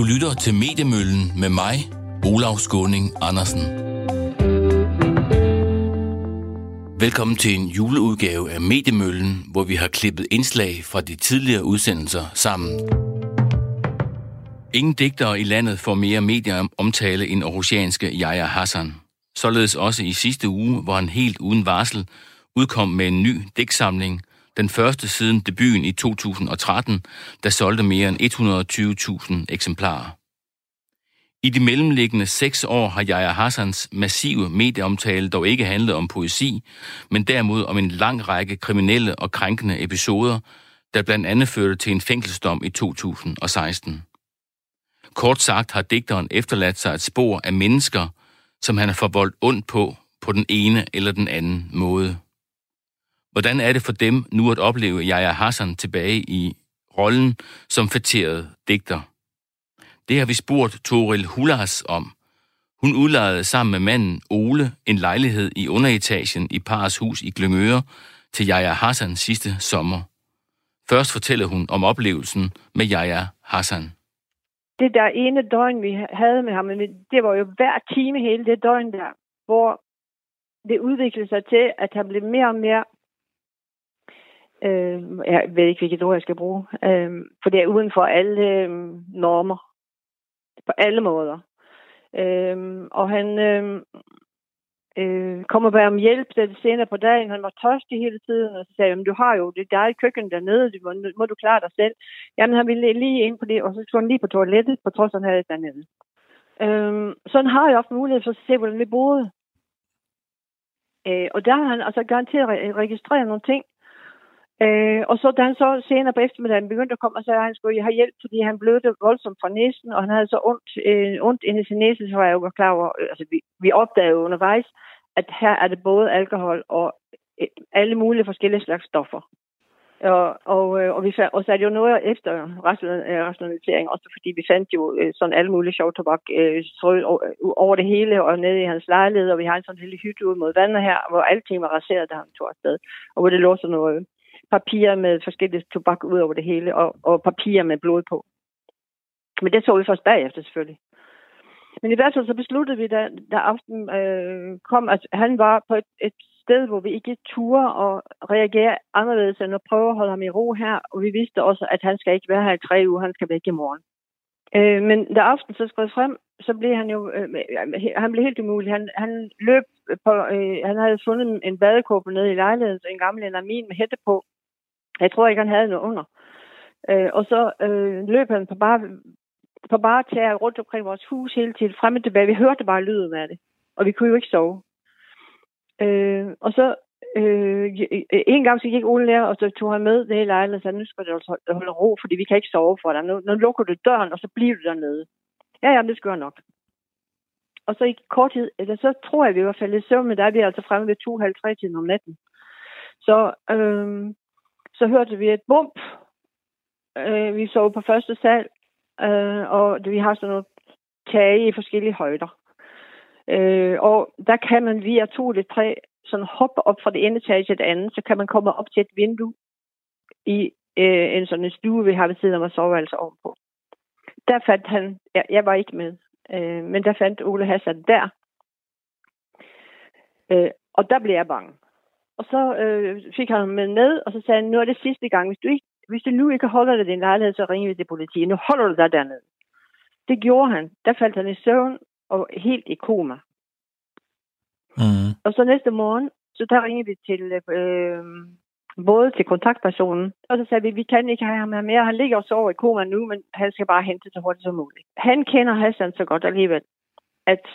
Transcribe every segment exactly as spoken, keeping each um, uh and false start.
Du lytter til Mediemøllen med mig, Olav Skåning Andersen. Velkommen til en juleudgave af Mediemøllen, hvor vi har klippet indslag fra de tidligere udsendelser sammen. Ingen digtere i landet får mere medieomtale end aarhusianske Yahya Hassan. Således også i sidste uge, hvor han helt uden varsel udkom med en ny digtsamling, den første siden debuten i to tusind og tretten, der solgte mere end et hundrede og tyve tusind eksemplarer. I de mellemliggende seks år har Yahya Hassans massive medieomtale dog ikke handlet om poesi, men derimod om en lang række kriminelle og krænkende episoder, der blandt andet førte til en fængselsdom i to tusind og seksten. Kort sagt har digteren efterladt sig et spor af mennesker, som han har forvoldt ondt på, på den ene eller den anden måde. Hvordan er det for dem nu at opleve Yahya Hassan tilbage i rollen som fætteret digter? Det har vi spurgt Toril Hulas om. Hun udlejede sammen med manden Ole en lejlighed i underetagen i parrets hus i Glyngøre til Yahya Hassan sidste sommer. Først fortæller hun om oplevelsen med Yahya Hassan. Det der ene døgn, vi havde med ham, det var jo hver time hele det døgn der, hvor det udviklede sig til, at han blev mere og mere, øh, jeg ved ikke, hvilket ord jeg skal bruge, øh, for det er uden for alle øh, normer, på alle måder. Øh, og han øh, øh, kom og bad om hjælp det senere på dagen, han var tørstig hele tiden, og så sagde jeg, du har jo det der i køkken dernede, må, må du klare dig selv. Jamen han ville lige ind på det, og så skulle han lige på toilettet, på trods af han havde et dernede. Øh, sådan har jeg ofte mulighed for at se, hvordan vi boede. Øh, og der har han altså garanteret re- registreret nogle ting. Øh, og så da han så senere på eftermiddagen begyndte at komme og sagde, at han skulle have hjælp, fordi han blødte voldsomt fra næsen, og han havde så ondt, øh, ondt inde i sin næse, så var jeg jo godt klar over, altså vi, vi opdagede jo undervejs, at her er det både alkohol og øh, alle mulige forskellige slags stoffer. Og, og, øh, og vi fandt, og satte jo noget efter rationalisering, også fordi vi fandt jo øh, sådan alle mulige sjov tobak øh, over det hele og nede i hans lejlighed, og vi har en sådan lille hytte ud mod vandet her, hvor alting var raseret, da han tog afsted, og hvor det lå sådan noget papir med forskellige tobak ud over det hele, og, og papir med blod på. Men det så vi først bagefter selvfølgelig. Men i hvert fald så besluttede vi, da, da aften øh, kom, at han var på et, et sted, hvor vi ikke turde og reagere anderledes end at prøve at holde ham i ro her, og vi vidste også, at han skal ikke være her i tre uger, han skal væk i morgen. Øh, men da aften så skred frem, så blev han jo øh, han blev helt umulig. Han, han løb på, øh, han havde fundet en badekåbe nede i lejligheden, en gammel enamin med hætte på. Jeg tror ikke, han havde noget under. Øh, og så øh, løb han på bare på bare tager rundt omkring vores hus hele tiden, frem og tilbage. Vi hørte bare lyden af det, og vi kunne jo ikke sove. Øh, og så øh, en gang så gik Ole der, og så tog han med det hele lejligheden, så nu skal du holde ro, fordi vi kan ikke sove for dig. Nu, nu lukker du døren, og så bliver du dernede. Ja, ja, det skal jeg nok. Og så i kort tid, eller så tror jeg, vi var faldet i søvn, men der er vi altså fremme ved to og halvtreds tiden om natten. Så, øh, så hørte vi et bump. Øh, vi sov på første sal, øh, og vi har sådan noget tage i forskellige højder. Øh, og der kan man via to eller tre sådan hoppe op fra det ene etage til det andet, så kan man komme op til et vindue i øh, en sådan en stue, vi har ved siden af vores soveværelse ovenpå. Der fandt han, ja, jeg var ikke med, øh, men der fandt Ole Hassan der. Øh, og der blev jeg bange. Og så øh, fik han med ned, og så sagde han, nu er det sidste gang, hvis du, ikke, hvis du nu ikke holder dig i din lejlighed, så ringer vi til politiet. Nu holder du dig dernede. Det gjorde han. Der faldt han i søvn og helt i koma. Mm. Og så næste morgen, så der ringede vi til øh, både til kontaktpersonen, og så sagde vi, vi kan ikke have ham her mere. Han ligger og sover i koma nu, men han skal bare hente så hurtigt som muligt. Han kender Hassan så godt alligevel, at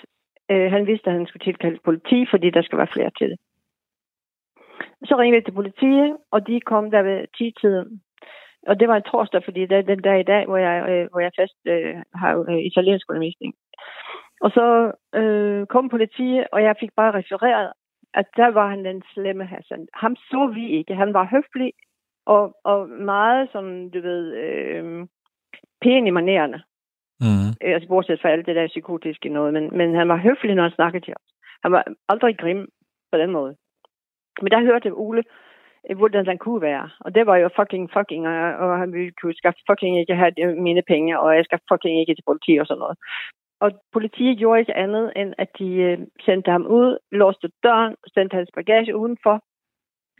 øh, han vidste, at han skulle tilkalde politi, fordi der skal være flere til det. Så ringede vi til politiet, og de kom der ved ti-tiden. Og det var en torsdag, fordi det er den dag i dag, hvor jeg, øh, hvor jeg fast øh, har øh, italiensk undervisning. Og så øh, kom politiet, og jeg fik bare refereret, at der var han den slemme Hassan. Ham så vi ikke. Han var høflig og, og meget, som du ved, øh, pæn i manererne. Mm. Altså, bortset fra alt det der psykotiske noget, men, men han var høflig, når han snakkede til os. Han var aldrig grim på den måde. Men der hørte Ole hvordan den kunne være. Og det var jo fucking fucking, og han kunne skaffe fucking ikke have mine penge, og jeg skal fucking ikke til politi og sådan noget. Og politiet gjorde ikke andet, end at de sendte ham ud, låste døren, sendte hans bagage udenfor,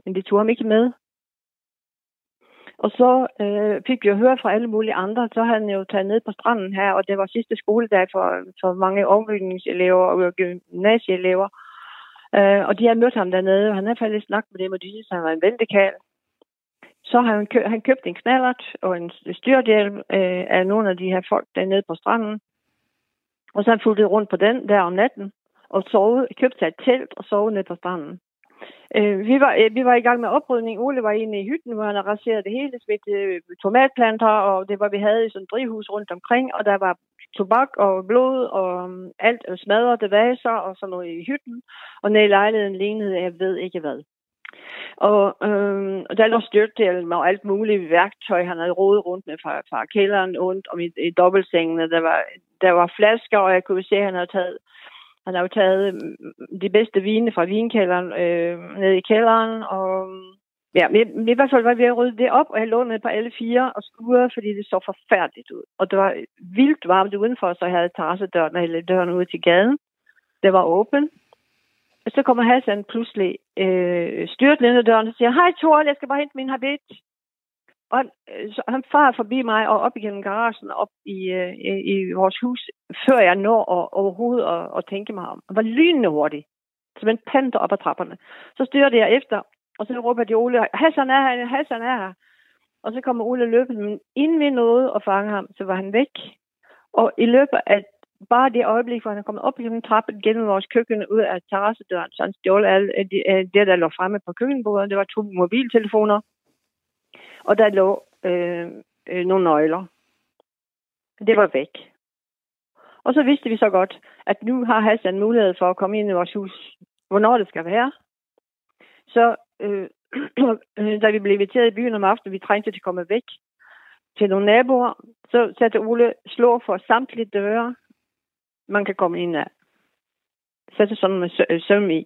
men de tog ham ikke med. Og så øh, fik vi jo høre fra alle mulige andre, så havde han jo taget ned på stranden her, og det var sidste skoledag for, for mange overbygningselever og gymnasieelever. Øh, og de havde mødt ham dernede, og han havde faktisk snakket med dem, og de synes, han var en væltekal. Så har han, kø, han købt en knallert og en styrdhjelm øh, af nogle af de her folk dernede på stranden. Og så han fulgte rundt på den der om natten, og sovede, købte sig et telt og sovede ned på stranden. Vi var, vi var i gang med oprydning. Ole var inde i hytten, hvor han raserede det hele, smidt tomatplanter, og det var, vi havde i sådan et drivhus rundt omkring, og der var tobak og blod og alt smadrede vaser og sådan noget i hytten, og nede i lejligheden lignede jeg ved ikke hvad. Og, øh, og der lå styrtdelen og alt muligt værktøj, han havde rodet rundt med fra, fra kælderen rundt om i, i dobbeltsengene. Der var, der var flasker, og jeg kunne se, at han havde taget Han har jo taget de bedste vine fra vinkælderen øh, ned i kælderen. Og, ja, men i hvert fald var jeg ved at rydde det op, og jeg lå ned på alle fire og skurede, fordi det så forfærdeligt ud. Og det var vildt varmt udenfor, så jeg havde terrassedøren eller døren ude til gaden. Det var åben. Og så kommer Hassan pludselig øh, styrtende døren og siger, hej Toril, jeg skal bare hente min habit. Og så han farer forbi mig og op igennem garagen op i, i, i vores hus, før jeg når og, overhovedet og, og tænke mig om. Han var lynende hurtig, som en panter op ad trapperne. Så styrte jeg efter, og så råber de Ole, Hassan er her, Hassan er her. Og så kommer Ole løbende, men inden vi nåede og fange ham, så var han væk. Og i løbet af bare det øjeblik, hvor han kom op igennem trappen gennem vores køkken ud af terrassedøren, så han stjål alt det, der lå fremme på køkkenbordet. Det var to mobiltelefoner. Og der lå øh, øh, nogle nøgler. Det var væk. Og så vidste vi så godt, at nu har Hassan mulighed for at komme ind i vores hus, hvornår det skal være. Så øh, da vi blev inviteret i byen om aftenen, vi trængte til at komme væk til nogle naboer, så satte Ole slå for samtlige døre, man kan komme ind af. Satte sådan med søm i.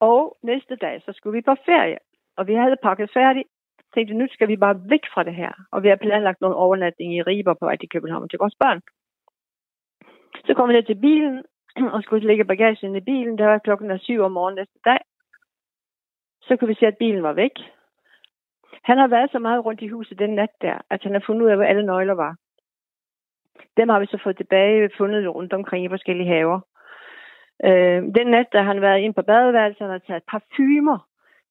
Og næste dag, så skulle vi på ferie. Og vi havde pakket færdigt. Tænkte, nu skal vi bare væk fra det her. Og vi har planlagt nogle overnatning i Riber på vej til København til vores børn. Så kom vi ned til bilen, og skulle lægge bagagen i bilen. Det var klokken er syv om morgenen næste dag. Så kunne vi se, at bilen var væk. Han har været så meget rundt i huset den nat der, at han har fundet ud af, hvor alle nøgler var. Dem har vi så fået tilbage, fundet rundt omkring i forskellige haver. Øh, den nat, der han har været inde på badeværelset, han har taget parfumer.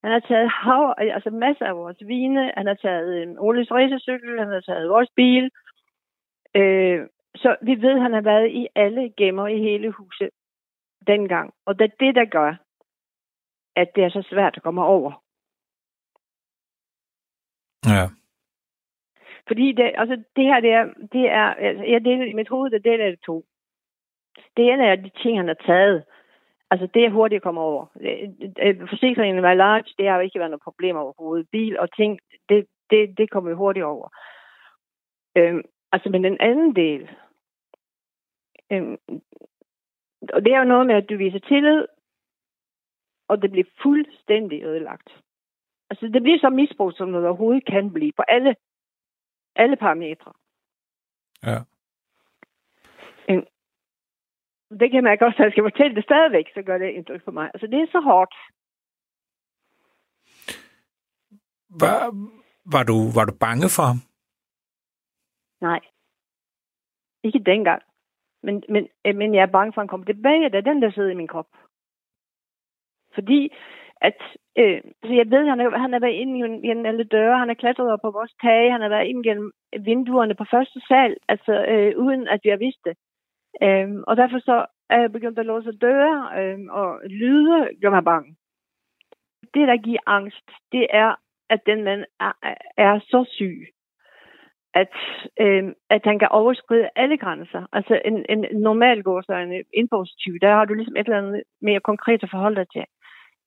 Han har taget hav, altså masser af vores vine. Han har taget Oles racercykel. Han har taget vores bil. Øh, så vi ved, at han har været i alle gemmer i hele huset dengang. Og det er det, der gør, at det er så svært at komme over. Ja. Fordi det, altså det her, det er, det er altså jeg deler i mit hoved, det deler det to. Det ene er de ting, han har taget. Altså, det er hurtigt at komme over. Forsikringen var large, det har jo ikke været noget problem overhovedet. Bil og ting, det, det, det kommer jo hurtigt over. Øhm, altså, men den anden del, øhm, og det er jo noget med, at du viser tillid, og det bliver fuldstændig ødelagt. Altså, det bliver så misbrugt, som noget overhovedet kan blive, på alle, alle parametre. Ja. Øhm, Det kan man godt, at jeg skal fortælle det stadigvæk, så gør det indtryk på mig. Altså, det er så hårdt. Var, var, du, var du bange for ham? Nej. Ikke dengang. Men, men, men jeg er bange for, at han kommer tilbage. Det er den, der sidder i min krop. Fordi at, øh, altså jeg ved, han er, han er været inde gennem alle døre, han er klatret op på vores tage, han har været inde gennem vinduerne på første sal, altså øh, uden at vi har vidst det. Øhm, og derfor så er jeg begyndt at låse døre, øhm, og lyde gør mig bange. Det, der giver angst, det er, at den mand er, er så syg, at, øhm, at han kan overskride alle grænser. Altså en, en normal gårdstøjende indbrudstyv, der har du ligesom et eller andet mere konkret at forholde dig til.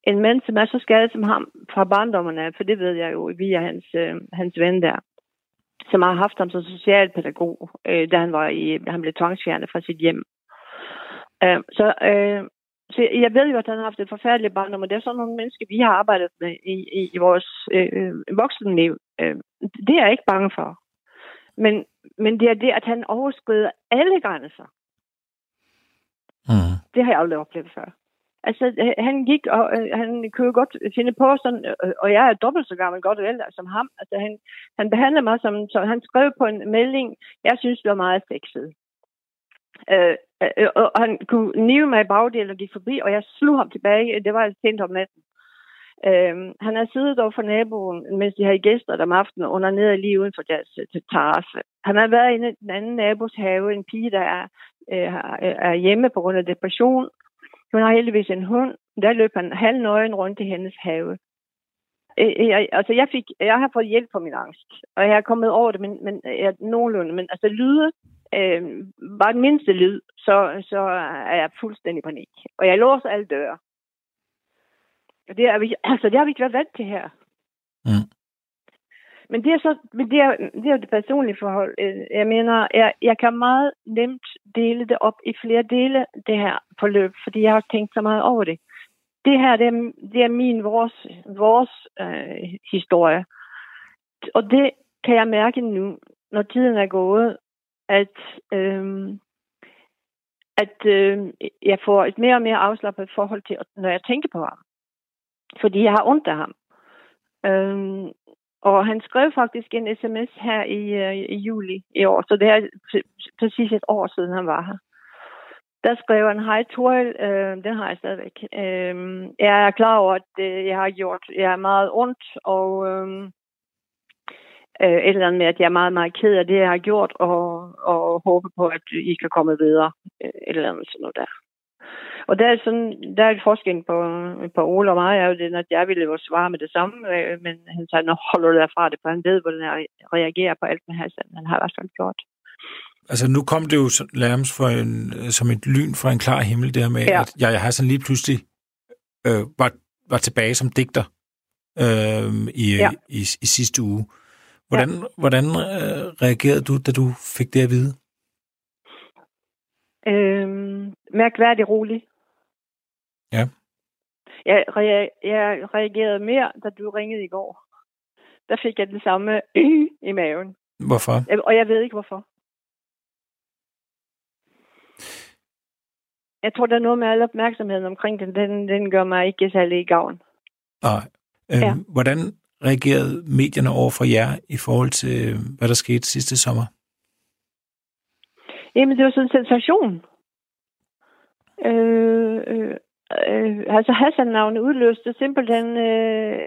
En mand, som er så skadet som ham fra barndommen af, for det ved jeg jo via hans, øh, hans ven der, som har haft ham som socialpædagog, øh, da han var i, han blev tvangsfjernet fra sit hjem. Øh, så øh, Så jeg ved jo, at han har haft et forfærdeligt barndom, og det er sådan nogle mennesker, vi har arbejdet med i, i, i vores øh, voksenliv. Øh, det er jeg ikke bange for. Men, men det er det, at han overskrider alle grænser. Mm. Det har jeg aldrig oplevet før. Altså, han gik, og øh, han kunne jo godt finde på sådan, øh, og jeg er dobbelt så gammel godt og ældre som ham. Altså, han, han behandlede mig som, så han skrev på en melding, jeg synes, det var meget sexet. Øh, øh, og han kunne nive mig i bagdelen og gik forbi, og jeg slog ham tilbage. Det var altså sent om natten. Øh, han havde siddet over for naboen, mens de havde gæster om aftenen, og han nede lige uden for deres terrasse. Han havde været inde i den anden nabos have, en pige, der er, øh, er hjemme på grund af depression. Hun har heldigvis en hund. Der løb han halvnøgen rundt i hendes have. Jeg, altså, jeg, fik, jeg har fået hjælp på min angst, og jeg har kommet over det, men, men jeg, nogenlunde. Men altså, lyde, øh, bare den mindste lyd, så, så er jeg fuldstændig panik. Og jeg låser alle døre. Det er vi, altså, det har vi ikke været vant til her. Mm. Men det er så, men det er, det er jo det personlige forhold. Jeg mener, jeg, jeg kan meget nemt dele det op i flere dele, det her forløb, fordi jeg har tænkt så meget over det. Det her, det er, det er min, vores, vores øh, historie. Og det kan jeg mærke nu, når tiden er gået, at, øh, at øh, jeg får et mere og mere afslappet forhold til, når jeg tænker på ham. Fordi jeg har ondt af ham. Øh, Og han skrev faktisk en sms her i, i juli i år, så det er præcis et år siden, han var her. Der skrev han, hej Toril, øh, den har jeg stadigvæk. Øh, jeg er klar over, at øh, jeg har gjort, jeg er meget ondt, og øh, øh, et eller andet med, at jeg er meget, meget ked af det, jeg har gjort, og, og håber på, at I kan komme videre, øh, et eller andet sådan noget der. Og der er, sådan, der er et forskel på, på Ole og mig, er jo det, at jeg ville jo svare med det samme, men han sagde, nu holder du dig fra det, for han ved, hvordan jeg reagerer på alt med Hassan. Han har i hvert fald gjort. Altså nu kom det jo nærmest for en, som et lyn fra en klar himmel, der med, ja. At Yahya Hassan lige pludselig øh, var, var tilbage som digter øh, i, ja. i, i sidste uge. Hvordan, ja. hvordan øh, reagerede du, da du fik det at vide? Øhm, mærkværdigt roligt. Ja. Jeg, re- jeg reagerede mere, da du ringede i går. Der fik jeg den samme øh i maven. Hvorfor? Jeg, og jeg ved ikke hvorfor. Jeg tror, der er noget med al opmærksomheden omkring den. Den, den gør mig ikke særlig i gavn. Nej. Øhm, ja. Hvordan reagerede medierne over for jer i forhold til, hvad der skete sidste sommer? Jamen, det var sådan en sensation. Øh, øh, øh, altså, Hassan-navnet udløste simpelthen øh,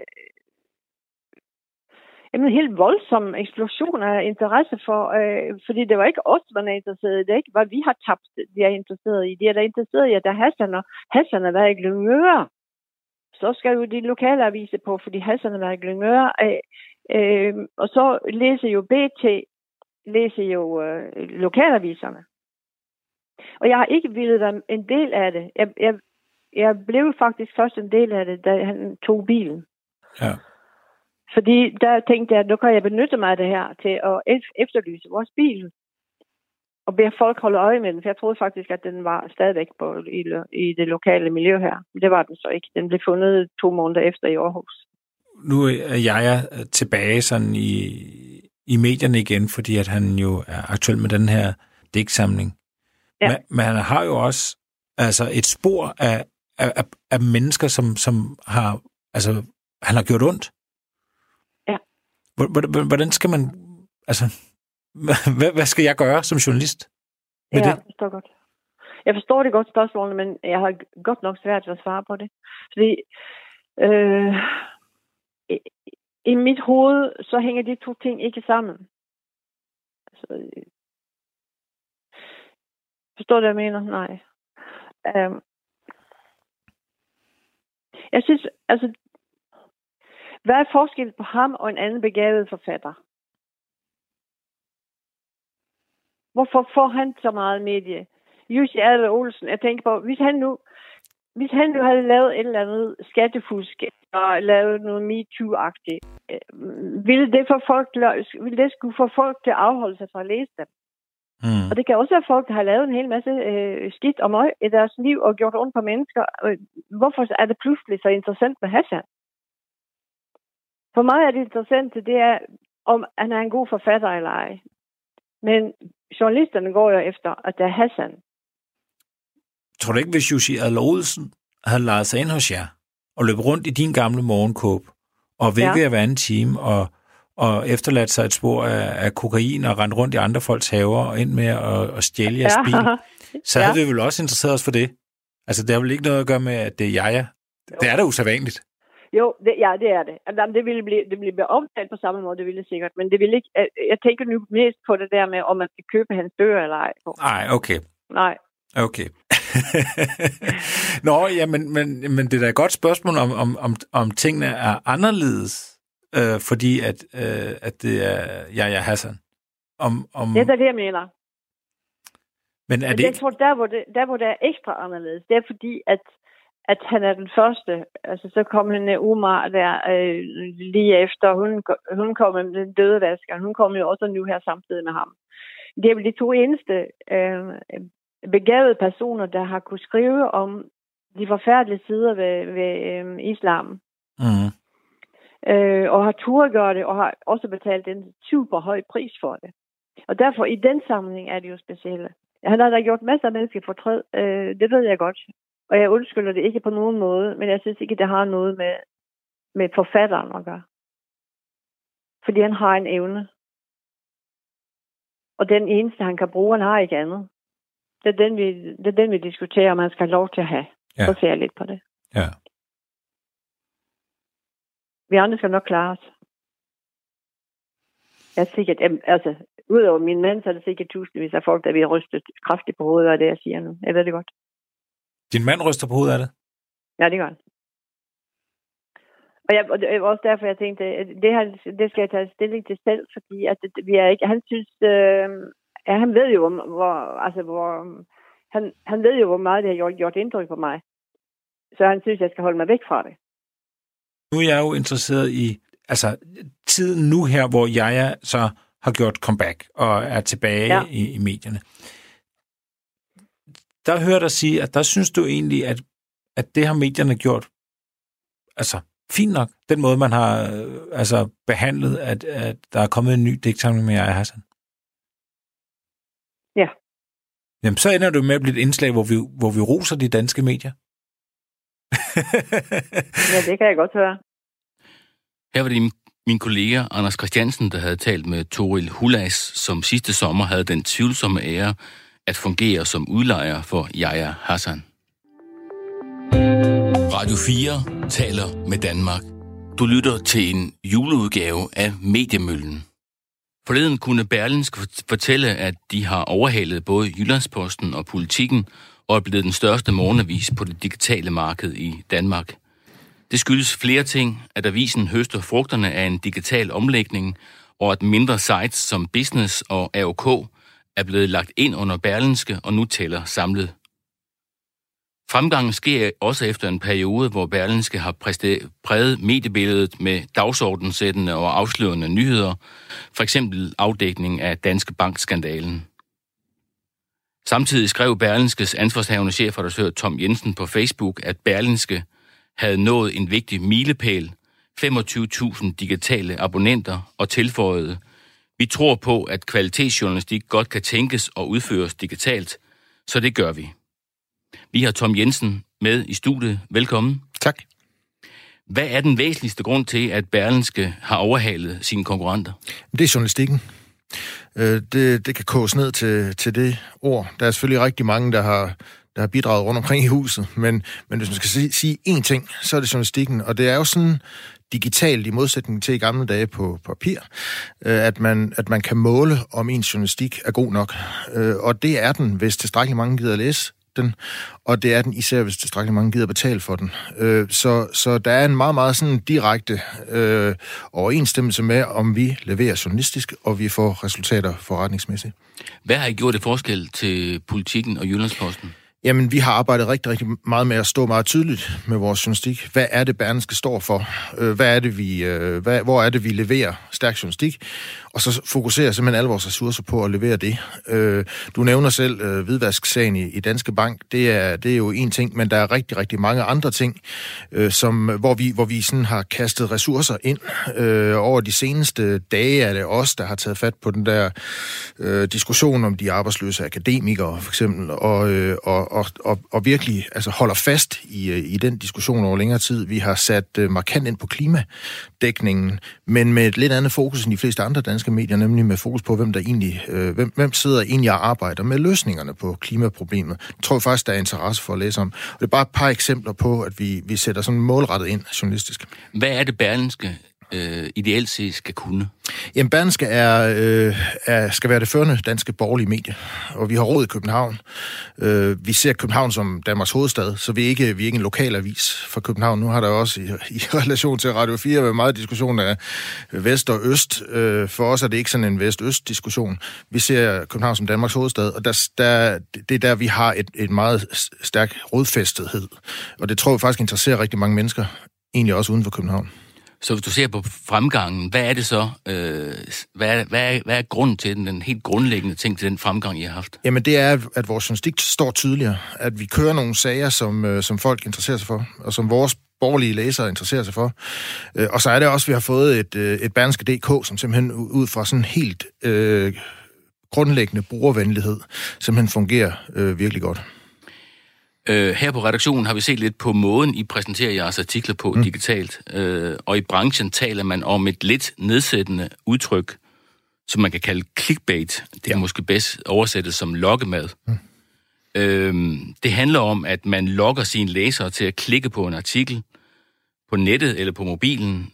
en helt voldsom eksplosion af interesse for, øh, fordi det var ikke os, man er interesseret i. Det er ikke, hvad vi har tabt, de er interesseret i. De er da interesseret i, at der er Hassan, og Hassan er været i Glyngøre. Så skal jo de lokale aviser på, fordi Hassan er været i Glyngøre. Øh, øh, og så læser jo B T, læser jo øh, lokalaviserne. Og jeg har ikke ville være en del af det. Jeg, jeg, jeg blev faktisk først en del af det, da han tog bilen. Ja. Fordi der tænkte jeg, at nu kan jeg benytte mig af det her til at efterlyse vores bil. Og bede folk holde øje med den, for jeg troede faktisk, at den var stadigvæk på, i, i det lokale miljø her. Men det var den så ikke. Den blev fundet to måneder efter i Aarhus. Nu er jeg tilbage sådan i... i medierne igen, fordi at han jo er aktuel med den her digtsamling. Ja. Men, men han har jo også altså et spor af, af, af mennesker, som, som har, altså, han har gjort ondt. Ja. Hvordan, hvordan skal man... Altså, hvad, hvad skal jeg gøre som journalist? Ja, det? Jeg forstår godt. Jeg forstår det godt spørgsmålet, men jeg har godt nok svært at svare på det. Fordi... Øh, i mit hoved, så hænger de to ting ikke sammen. Altså, forstår du, hvad jeg mener? Nej. Um, jeg synes, altså, hvad er forskellen på ham og en anden begavet forfatter? Hvorfor får han så meget medie? Jussi Adler-Olsen, jeg tænker på, hvis han nu... Hvis han nu havde lavet et eller andet skattefusk og lavet noget MeToo-agtigt, ville det, for folk, ville det skulle få folk til at afholde sig fra at læse dem? Mm. Og det kan også være folk, der har lavet en hel masse øh, skidt og møg i deres liv og gjort ondt på mennesker. Hvorfor er det pludselig så interessant med Hassan? For mig er det interessante, det er, om han er en god forfatter eller ej. Men journalisterne går jo efter, at det er Hassan. Tror du ikke, hvis Jussi Adler-Olsen havde lejet sig ind hos jer og løb rundt i din gamle morgenkåb og vækket jer ja. hver anden time og og efterladt sig et spor af, af kokain og rendt rundt i andre folks haver og ind med at, at stjæle jeres bil, så havde ja. vi vel også interesseret os for det. Altså, det har vel ikke noget at gøre med, at det er jeg, ja. Det er da usædvanligt. Jo, det, ja, det er det. Jamen, det ville blive, det ville blive omtalt på samme måde, det ville sikkert, men det ville ikke, jeg tænker nu mest på det der med, om man skal købe hans bøger eller ej. Nej, okay. Nej. Okay. Nå, ja, men, men, men det er da et godt spørgsmål, om, om, om, om tingene er anderledes, Øh, fordi at, øh, at det er Yahya Hassan. Om, om... Det er det, jeg mener. Men er det ikke... Jeg tror, der hvor det, der, hvor det er ekstra anderledes, det er fordi, at, at han er den første. Altså, så kom hende Omar der øh, lige efter. Hun, hun kom med den døde vasker. Hun kom jo også nu her samtidig med ham. Det er vel de to eneste øh, begavede personer, der har kunnet skrive om de forfærdelige sider ved, ved øh, islam. Mhm. Øh, og har turgørt det, og har også betalt en super høj pris for det. Og derfor, i den sammenhæng, er det jo specielle. Han har da gjort masser af mennesker fortræd, øh, det ved jeg godt. Og jeg undskylder det ikke på nogen måde, men jeg synes ikke, det har noget med, med forfatteren at gøre. Fordi han har en evne. Og den eneste, han kan bruge, han har ikke andet. Det er den, vi, det er den, vi diskuterer, om han skal have lov til at have. Ja. Så ser jeg lidt på det. Ja. Vi andre skal nok klare os. Jeg er sikkert, altså, udover min mand, så er det sikkert tusindvis af folk, der bliver rystet kraftigt på hovedet af det, jeg siger nu. Jeg ved det godt. Din mand ryster på hovedet af det? Ja, det gør han. Og, jeg, og det er også derfor, jeg tænkte, det, her, det skal jeg tage stilling til selv, fordi at det, vi er ikke, han synes, øh, ja, han ved jo, hvor, altså, hvor, han, han ved jo, hvor meget det har gjort, gjort indtryk på mig. Så han synes, jeg skal holde mig væk fra det. Nu er jeg jo interesseret i altså, tiden nu her, hvor jeg så har gjort comeback og er tilbage ja. i, i medierne. Der hører dig sige, at der synes du egentlig, at, at det har medierne gjort altså, fint nok. Den måde, man har altså, behandlet, at, at der er kommet en ny digtsamling med Yahya Hassan. Ja. Jamen, så ender det med at blive et indslag, hvor vi, hvor vi roser de danske medier. Ja, det kan jeg godt høre. Her var det min kollega Anders Christiansen, der havde talt med Toril Hulas, som sidste sommer havde den tvivlsomme ære at fungere som udlejer for Yahya Hassan. Radio fire taler med Danmark. Du lytter til en juleudgave af Mediemøllen. Forleden kunne Berlingske fortælle, at de har overhalet både Jyllandsposten og Politiken, og er blevet den største morgenavis på det digitale marked i Danmark. Det skyldes flere ting, at avisen høster frugterne af en digital omlægning, og at mindre sites som Business og A O K er blevet lagt ind under Berlingske og nu tæller samlet. Fremgangen sker også efter en periode, hvor Berlingske har præget mediebilledet med dagsordensættende og afslørende nyheder, f.eks. afdækning af Danske Bank-skandalen. Samtidig skrev Berlingskes ansvarshavende chefredaktør Tom Jensen på Facebook, at Berlingske havde nået en vigtig milepæl, femogtyve tusind digitale abonnenter, og tilføjede: "Vi tror på, at kvalitetsjournalistik godt kan tænkes og udføres digitalt, så det gør vi." Vi har Tom Jensen med i studiet. Velkommen. Tak. Hvad er den væsentligste grund til, at Berlingske har overhalet sine konkurrenter? Det er journalistikken. Det, det kan koges ned til, til det ord. Der er selvfølgelig rigtig mange, der har, der har bidraget rundt omkring i huset, men, men hvis man skal sige én ting, så er det journalistikken, og det er jo sådan digitalt i modsætning til i gamle dage på papir, at man, at man kan måle, om ens journalistik er god nok. Og det er den, hvis tilstrækkeligt mange gider at læse den, og det er den især, hvis tilstrækkeligt mange gider betale for den. Øh, så, så der er en meget, meget sådan direkte øh, overensstemmelse med, om vi leverer journalistisk, og vi får resultater forretningsmæssigt. Hvad har I gjort det forskel til Politikken og Jyllandsposten? Jamen, vi har arbejdet rigtig, rigtig meget med at stå meget tydeligt med vores journalistik. Hvad er det, Berlingske står for? Hvad er det, vi, hvad, hvor er det, vi leverer stærk journalistik? Og så fokuserer simpelthen alle vores ressourcer på at levere det. Du nævner selv hvidvasksagen i Danske Bank. Det er, det er jo en ting, men der er rigtig, rigtig mange andre ting, som, hvor vi, hvor vi sådan har kastet ressourcer ind. Over de seneste dage er det os, der har taget fat på den der diskussion om de arbejdsløse akademikere, for eksempel, og, og Og, og, og virkelig altså holder fast i, i den diskussion over længere tid. Vi har sat uh, markant ind på klimadækningen, men med et lidt andet fokus end de fleste andre danske medier, nemlig med fokus på, hvem der egentlig uh, hvem, hvem sidder egentlig og arbejder med løsningerne på klimaproblemet. Det tror jeg faktisk, der er interesse for at læse om. Og det er bare et par eksempler på, at vi, vi sætter sådan målrettet ind journalistisk. Hvad er det Berlingske Øh, ideelt set skal kunne? Jamen, Berlingske er, øh, er, skal være det førende danske borgerlige medie, og vi har råd i København. Øh, vi ser København som Danmarks hovedstad, så vi er ikke, vi er ikke en lokal avis fra København. Nu har der også i, i relation til Radio fire været meget diskussion af vest og øst. Øh, for os er det ikke sådan en vest-øst-diskussion. Vi ser København som Danmarks hovedstad, og der, der, det er der, vi har et, et meget stærk rodfæstethed. Og det tror jeg faktisk interesserer rigtig mange mennesker, egentlig også uden for København. Så hvis du ser på fremgangen, hvad er det så? Øh, hvad, er, hvad, er, hvad er grunden til den, den helt grundlæggende ting til den fremgang, I har haft? Jamen det er, at vores journalistik står tydeligere. At vi kører nogle sager, som, som folk interesserer sig for, og som vores borgerlige læsere interesserer sig for. Og så er det også, at vi har fået et, et Berlingske punktum d k, som simpelthen ud fra sådan helt øh, grundlæggende brugervenlighed simpelthen fungerer øh, virkelig godt. Her på redaktionen har vi set lidt på måden, I præsenterer jeres artikler på mm. digitalt, og i branchen taler man om et lidt nedsættende udtryk, som man kan kalde clickbait. Det er ja. måske bedst oversættes som lokkemad. Mm. Det handler om, at man lokker sine læsere til at klikke på en artikel på nettet eller på mobilen.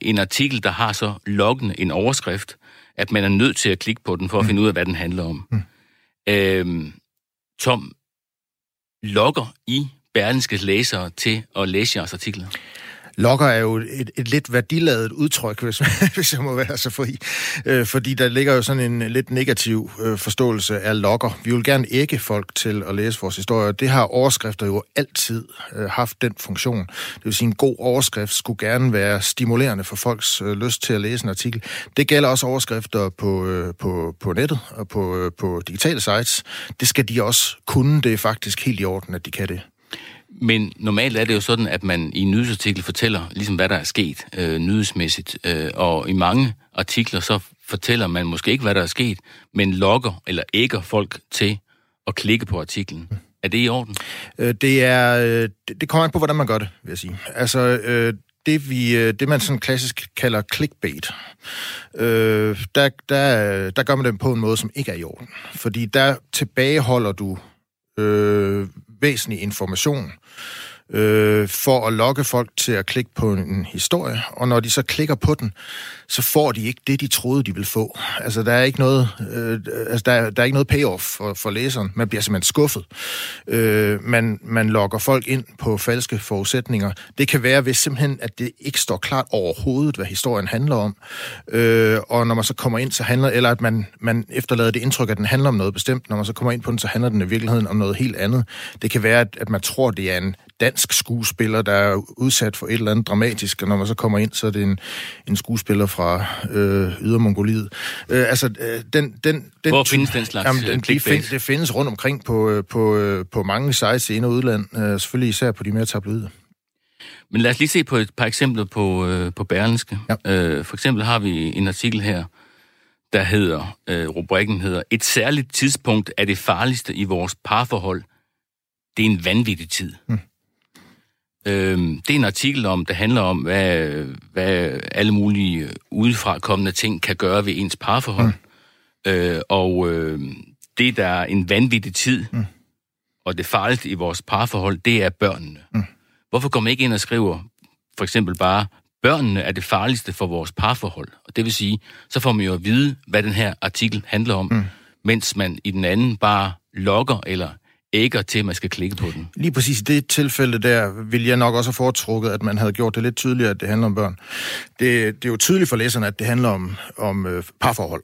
En artikel, der har så lokkende en overskrift, at man er nødt til at klikke på den for at mm. finde ud af, hvad den handler om. Mm. Tom, lokker I Berlingskes læsere til at læse jeres artikler? Lokker er jo et, et lidt værdiladet udtryk, hvis, hvis jeg må være så fri. Øh, fordi der ligger jo sådan en lidt negativ øh, forståelse af lokker. Vi vil gerne ægge folk til at læse vores historier. Det har overskrifter jo altid øh, haft den funktion. Det vil sige, en god overskrift skulle gerne være stimulerende for folks øh, lyst til at læse en artikel. Det gælder også overskrifter på, øh, på, på nettet og på, øh, på digitale sites. Det skal de også kunne. Det er faktisk helt i orden, at de kan det. Men normalt er det jo sådan, at man i en nyhedsartikel fortæller, ligesom hvad der er sket øh, nyhedsmæssigt, øh, og i mange artikler, så fortæller man måske ikke, hvad der er sket, men lokker eller ægger folk til at klikke på artiklen. Er det i orden? Øh, det er, øh, det kommer an på, hvordan man gør det, vil jeg sige. Altså, øh, det, vi, det man sådan klassisk kalder clickbait, øh, der, der, der gør man det på en måde, som ikke er i orden. Fordi der tilbageholder du Øh, væsentlig information øh, for at lokke folk til at klikke på en historie, og når de så klikker på den, så får de ikke det, de troede, de ville få. Altså, der er ikke noget, øh, altså, der er, der er ikke noget payoff for, for læseren. Man bliver simpelthen skuffet. Øh, man, man lokker folk ind på falske forudsætninger. Det kan være ved simpelthen, at det ikke står klart overhovedet, hvad historien handler om. Øh, og når man så kommer ind, så handler, eller at man, man efterlader det indtryk, at den handler om noget bestemt. Når man så kommer ind på den, så handler den i virkeligheden om noget helt andet. Det kan være, at, at man tror, det er en dansk skuespiller, der er udsat for et eller andet dramatisk, og når man så kommer ind, så er det en, en skuespiller fra øh, Ydermongoliet. Øh, altså, øh, den, den, den... Hvor findes den slags jamen, den, de find, det findes rundt omkring på, på, på mange sites i ind- og udland, øh, selvfølgelig især på de mere tabloide. Men lad os lige se på et par eksempler på, øh, på Berlingske. Ja. Øh, for eksempel har vi en artikel her, der hedder, øh, rubrikken hedder, et særligt tidspunkt er det farligste i vores parforhold. Det er en vanvittig tid. Mm. Det er en artikel om, der handler om, hvad, hvad alle mulige udefrakommende ting kan gøre ved ens parforhold. Mm. Øh, og øh, det, der er en vanvittig tid, mm. og det farligste i vores parforhold, det er børnene. Mm. Hvorfor går man ikke ind og skriver for eksempel bare, børnene er det farligste for vores parforhold? Og det vil sige, så får man jo at vide, hvad den her artikel handler om, mm. mens man i den anden bare lokker eller ægger til, at man skal klikke på den. Lige præcis i det tilfælde der, vil jeg nok også have foretrukket, at man havde gjort det lidt tydeligere, at det handler om børn. Det, det er jo tydeligt for læserne, at det handler om, om øh, parforhold.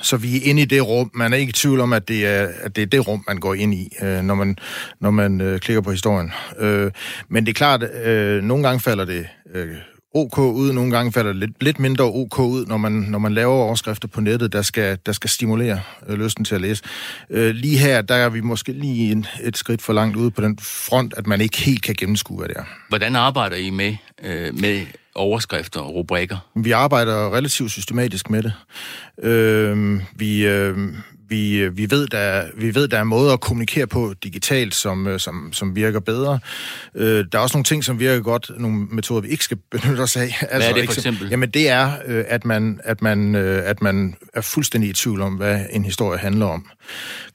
Så vi er inde i det rum. Man er ikke i tvivl om, at det er, at det er det rum, man går ind i, øh, når man, når man øh, klikker på historien. Øh, men det er klart, øh, nogle gange falder det øh, OK ud, nogle gange falder det lidt, lidt mindre OK ud, når man, når man laver overskrifter på nettet, der skal, der skal stimulere øh, lysten til at læse. Øh, lige her, der er vi måske lige en, et skridt for langt ude på den front, at man ikke helt kan gennemskue, hvad det er. Hvordan arbejder I med, øh, med overskrifter og rubrikker? Vi arbejder relativt systematisk med det. Øh, vi... Øh, Vi, vi, ved, der, vi ved, der er måder at kommunikere på digitalt, som, som, som virker bedre. Øh, der er også nogle ting, som virker godt, nogle metoder, vi ikke skal benytte os af. Altså, hvad er det for eksempel? Jamen det er, at man, at, man, at man er fuldstændig i tvivl om, hvad en historie handler om.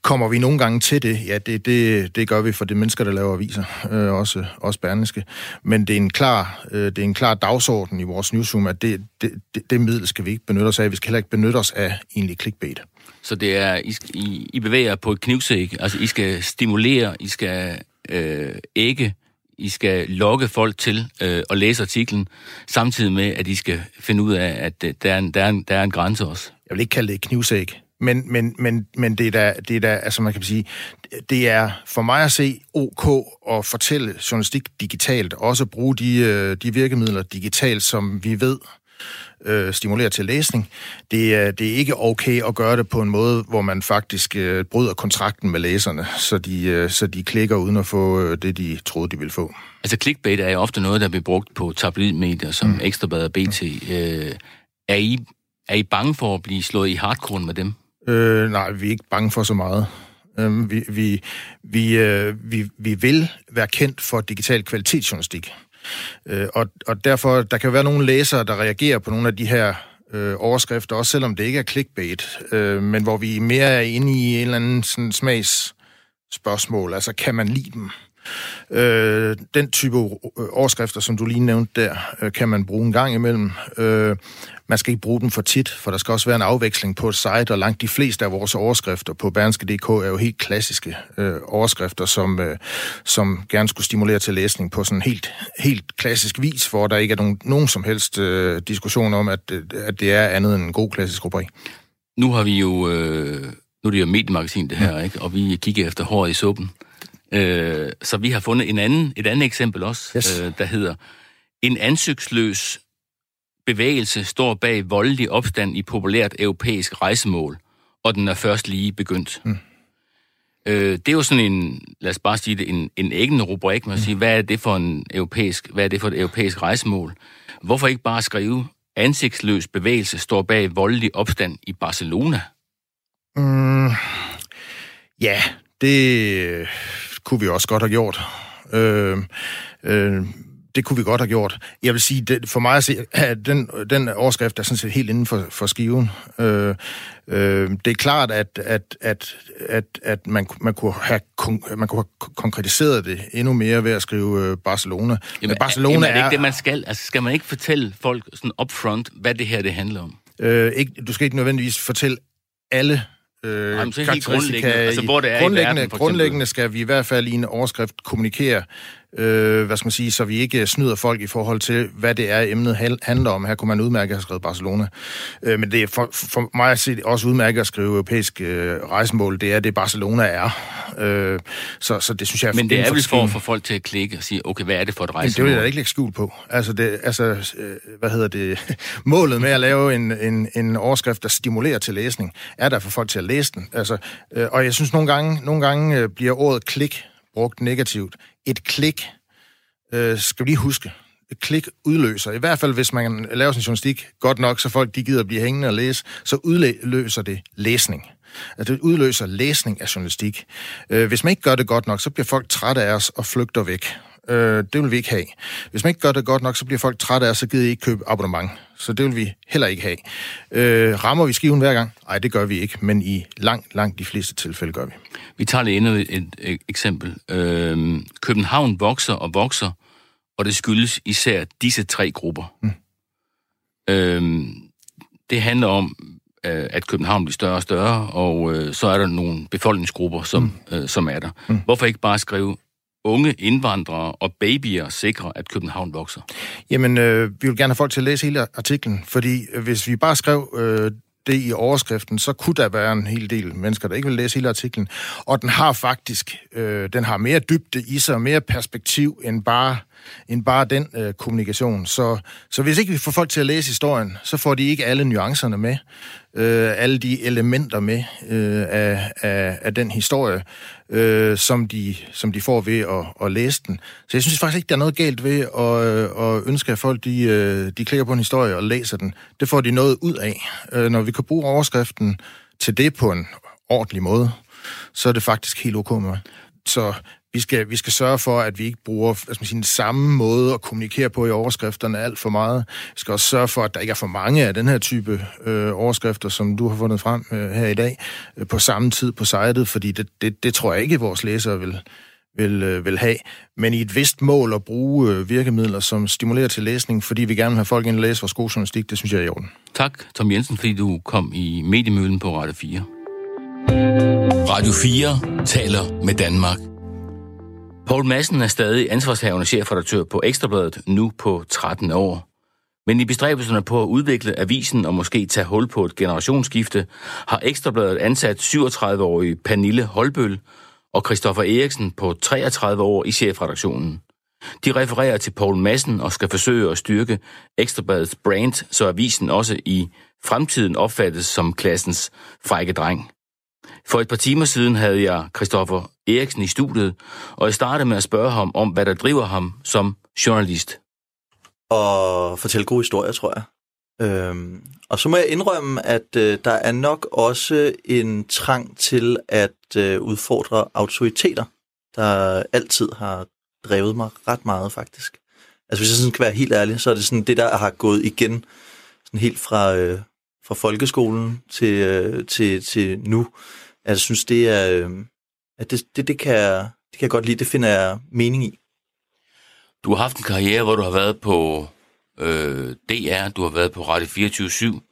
Kommer vi nogle gange til det? Ja, det, det, det gør vi for de mennesker, der laver aviser, øh, også, også Berlingske. Men det er, en klar, øh, det er en klar dagsorden i vores newsroom, at det, det, det, det middel skal vi ikke benytte os af. Vi skal heller ikke benytte os af egentlig clickbait. Så det er, I, I, I bevæger på et knivsæg, altså I skal stimulere, I skal øh, ægge, I skal lokke folk til øh, at læse artiklen, samtidig med, at I skal finde ud af, at øh, der, er en, der, er en, der er en grænse også. Jeg vil ikke kalde det et knivsæg, men, men, men, men det er da, det er da, altså man kan sige, det er for mig at se OK at fortælle journalistik digitalt, også bruge de, øh, de virkemidler digitalt, som vi ved, Øh, stimulerer til læsning. Det er, det er ikke okay at gøre det på en måde, hvor man faktisk øh, bryder kontrakten med læserne, så de, øh, så de klikker uden at få øh, det, de troede, de ville få. Altså clickbait er jo ofte noget, der bliver brugt på tabloidmedier som mm. Ekstrabladet og B T. Mm. Øh, er, I, er I bange for at blive slået i hardcore med dem? Øh, nej, vi er ikke bange for så meget. Øh, vi, vi, vi, øh, vi, vi vil være kendt for digital kvalitetsjournalistik. Øh, og, og derfor, der kan være nogle læsere, der reagerer på nogle af de her øh, overskrifter, også selvom det ikke er clickbait, øh, men hvor vi mere er inde i en eller anden sådan, smagsspørgsmål, altså kan man lide dem? Øh, den type overskrifter, som du lige nævnte der, øh, kan man bruge en gang imellem. Øh, man skal ikke bruge dem for tit, for der skal også være en afveksling på et site, og langt de fleste af vores overskrifter på berlingske punktum d k er jo helt klassiske øh, overskrifter, som, øh, som gerne skulle stimulere til læsning på sådan helt, helt klassisk vis, hvor der ikke er nogen, nogen som helst øh, diskussion om, at, at det er andet end en god klassisk rubrik. Nu har vi jo, øh, nu er det jo mediemagasin det her, ja. Ikke? Og vi kigger efter håret i suppen. Så vi har fundet en anden, et andet eksempel også, yes. Der hedder, en ansigtsløs bevægelse står bag voldelig opstand i populært europæisk rejsemål, og den er først lige begyndt. Mm. Det er jo sådan en, lad os bare sige det, en, en æggende rubrik, man mm. siger, hvad er det for en europæisk, hvad er det for et europæisk rejsemål? Hvorfor ikke bare skrive, ansigtsløs bevægelse står bag voldelig opstand i Barcelona? Ja, mm. yeah. Det kunne vi også godt have gjort. Øh, øh, det kunne vi godt have gjort. Jeg vil sige, det, for mig at se, at den, den overskrift er sådan set helt inden for, for skiven. Øh, øh, det er klart, at, at, at, at, at man, man, kunne have, man kunne have konkretiseret det endnu mere ved at skrive Barcelona. Jamen, Men Barcelona jamen, er det ikke det, man skal? Altså, skal man ikke fortælle folk sådan upfront, hvad det her det handler om? Øh, ikke, du skal ikke nødvendigvis fortælle alle Øh, Jamen, så helt grundlæggende, altså, hvor det er grundlæggende, i verden, grundlæggende skal vi i hvert fald i en overskrift kommunikere, øh, hvad skal man sige, så vi ikke snyder folk i forhold til, hvad det er, emnet handler om. Her kunne man udmærke at have skrevet Barcelona. Øh, men det er for, for mig at se også udmærket at skrive europæisk øh, rejsemål, det er det Barcelona er. Øh, så, så det synes jeg er. Men det er vel for at få folk til at klikke og sige, okay, hvad er det for et rejsemål? Men det vil jeg da ikke lægge skjul på. Altså, det, altså øh, hvad hedder det? Målet med at lave en, en, en overskrift, der stimulerer til læsning, er der for folk til at læse. Altså, øh, og jeg synes, nogle gange, nogle gange øh, bliver ordet klik brugt negativt. Et klik, øh, skal vi lige huske, et klik udløser. I hvert fald, hvis man laver sin journalistik godt nok, så folk de gider blive hængende og læse, så udløser det læsning. Altså, det udløser læsning af journalistik. Øh, hvis man ikke gør det godt nok, så bliver folk trætte af os og flygter væk. Øh, det vil vi ikke have. Hvis man ikke gør det godt nok, så bliver folk trætte af os, så gider I ikke købe abonnement. Så det vil vi heller ikke have. Øh, rammer vi skiven hver gang? Nej, det gør vi ikke, men i langt, langt de fleste tilfælde gør vi. Vi tager lige endnu et eksempel. Øh, København vokser og vokser, og det skyldes især disse tre grupper. Mm. Øh, det handler om, at København bliver større og større, og øh, så er der nogle befolkningsgrupper, som, mm. øh, som er der. Mm. Hvorfor ikke bare skrive, unge indvandrere og babyer sikrer, at København vokser? Jamen, øh, vi vil gerne have folk til at læse hele artiklen, fordi hvis vi bare skrev øh, det i overskriften, så kunne der være en hel del mennesker, der ikke vil læse hele artiklen. Og den har faktisk øh, den har mere dybde i sig, mere perspektiv end bare, end bare den øh, kommunikation. Så, så hvis ikke vi får folk til at læse historien, så får de ikke alle nuancerne med, øh, alle de elementer med øh, af, af, af den historie, øh, som, de, som de får ved at, at læse den. Så jeg synes faktisk ikke, der er noget galt ved at, at ønske, at folk de, de klikker på en historie og læser den. Det får de noget ud af. Øh, når vi kan bruge overskriften til det på en ordentlig måde, så er det faktisk helt ok med. Så Vi skal, vi skal sørge for, at vi ikke bruger den samme måde at kommunikere på i overskrifterne alt for meget. Vi skal også sørge for, at der ikke er for mange af den her type øh, overskrifter, som du har fundet frem øh, her i dag, øh, på samme tid på sitet, fordi det, det, det tror jeg ikke, vores læsere vil, vil, øh, vil have. Men i et vist mål at bruge øh, virkemidler, som stimulerer til læsning, fordi vi gerne vil have folk ind og læse vores gode journalistik, det synes jeg er i orden. Tak, Tom Jensen, fordi du kom i Mediemøllen på Radio fire. Radio fire taler med Danmark. Poul Madsen er stadig ansvarshavende chefredaktør på Ekstrabladet, nu på tretten år. Men i bestræbelserne på at udvikle avisen og måske tage hul på et generationsskifte, har Ekstrabladet ansat syvogtredive-årige Pernille Holbøl og Kristoffer Eriksen på treogtredive år i chefredaktionen. De refererer til Poul Madsen og skal forsøge at styrke Ekstrabladets brand, så avisen også i fremtiden opfattes som klassens frække dreng. For et par timer siden havde jeg Kristoffer Eriksen i studiet, og jeg startede med at spørge ham om, hvad der driver ham som journalist. Og fortælle gode historier, tror jeg. Øhm, og så må jeg indrømme, at øh, der er nok også en trang til at øh, udfordre autoriteter, der altid har drevet mig ret meget, faktisk. Altså, hvis jeg sådan skal være helt ærlig, så er det sådan det, der har gået igen, sådan helt fra... Øh, fra folkeskolen til, til, til nu. Jeg synes, det er, at det, det, det, kan, det kan jeg godt lide. Det finder jeg mening i. Du har haft en karriere, hvor du har været på øh, D R, du har været på Radio fireogtyve syv,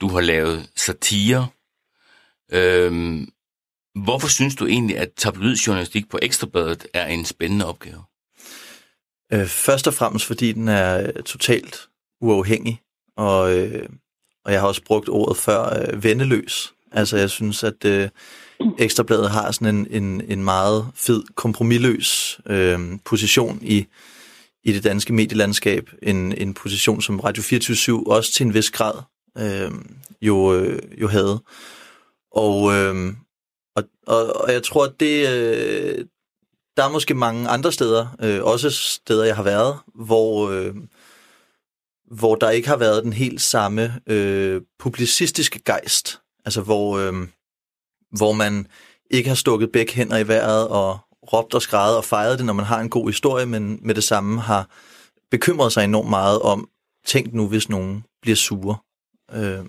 du har lavet satire. Øhm, hvorfor synes du egentlig, at tabloidjournalistik på Ekstrabladet er en spændende opgave? Øh, først og fremmest, fordi den er totalt uafhængig, og... Øh, Og jeg har også brugt ordet før, øh, vendeløs. Altså, jeg synes, at øh, Ekstrabladet har sådan en, en, en meget fed, kompromisløs øh, position i, i det danske medielandskab. En, en position, som Radio fireogtyve syv også til en vis grad øh, jo, øh, jo havde. Og, øh, og, og, og jeg tror, at det, øh, der er måske mange andre steder, øh, også steder, jeg har været, hvor... Øh, hvor der ikke har været den helt samme øh, publicistiske gejst. Altså, hvor, øh, hvor man ikke har stukket begge hænder i vejret og råbt og skrædet og fejret det, når man har en god historie, men med det samme har bekymret sig enormt meget om, tænk nu, hvis nogen bliver sure. Øh,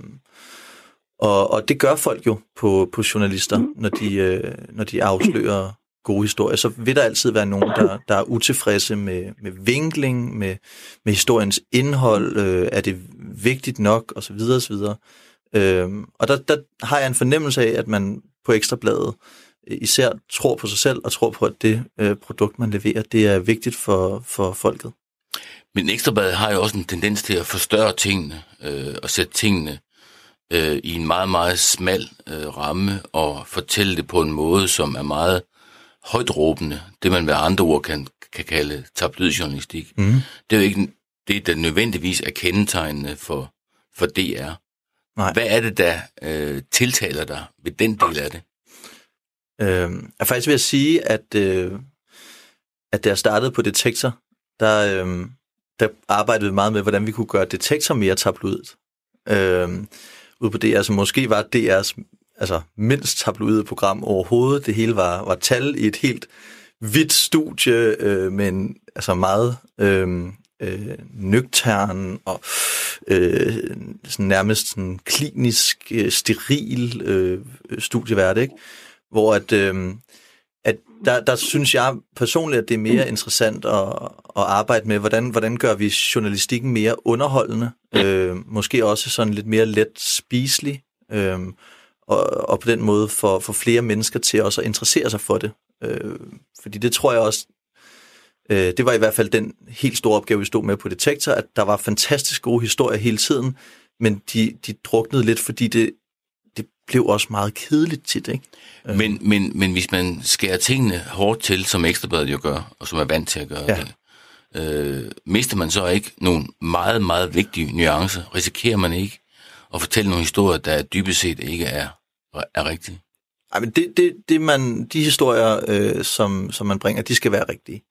og, og det gør folk jo på, på journalister, når de, øh, når de afslører gode historier, så vil der altid være nogen, der, der er utilfredse med, med vinkling, med, med historiens indhold, øh, er det vigtigt nok, og så videre, og så videre. Øhm, og der, der har jeg en fornemmelse af, at man på Ekstrabladet især tror på sig selv, og tror på, at det øh, produkt, man leverer, det er vigtigt for, for folket. Men Ekstrabladet har jo også en tendens til at forstørre tingene, øh, og sætte tingene øh, i en meget, meget smal øh, ramme, og fortælle det på en måde, som er meget højtråbende, det man med andre ord kan, kan kalde tabloidjournalistik. Mm. Det er jo ikke det, der nødvendigvis er kendetegnende for, for D R. Nej. Hvad er det, der øh, tiltaler dig ved den del af det? Øh, jeg faktisk vil jeg sige, at, øh, at da jeg startede på Detektor, der, øh, der arbejdede vi meget med, hvordan vi kunne gøre Detektor mere tabloidt. Øh, ude på D R, så måske var D R's altså mindst tabloide program overhovedet. Det hele var, var tal i et helt hvidt studie, øh, men altså meget øh, øh, nøgtern og øh, sådan nærmest sådan klinisk, øh, steril øh, studievært, ikke? Hvor at, øh, at der, der synes jeg personligt, at det er mere interessant at, at arbejde med, hvordan, hvordan gør vi journalistikken mere underholdende, øh, måske også sådan lidt mere let spiselig, Øhm, og, og på den måde for, for flere mennesker til også at interessere sig for det. Øh, fordi det tror jeg også, øh, det var i hvert fald den helt store opgave, vi stod med på Detektor, at der var fantastisk gode historier hele tiden, men de, de druknede lidt, fordi det, det blev også meget kedeligt tit, ikke? Øh. Men, men, men hvis man skærer tingene hårdt til, som Ekstrabladet jo gør, og som er vant til at gøre ja. det, øh, mister man så ikke nogle meget, meget vigtige nuancer? Risikerer man ikke at fortælle nogle historier, der dybest set ikke er, er rigtige? Ej, men det, det, det man, de historier, øh, som, som man bringer, de skal være rigtige.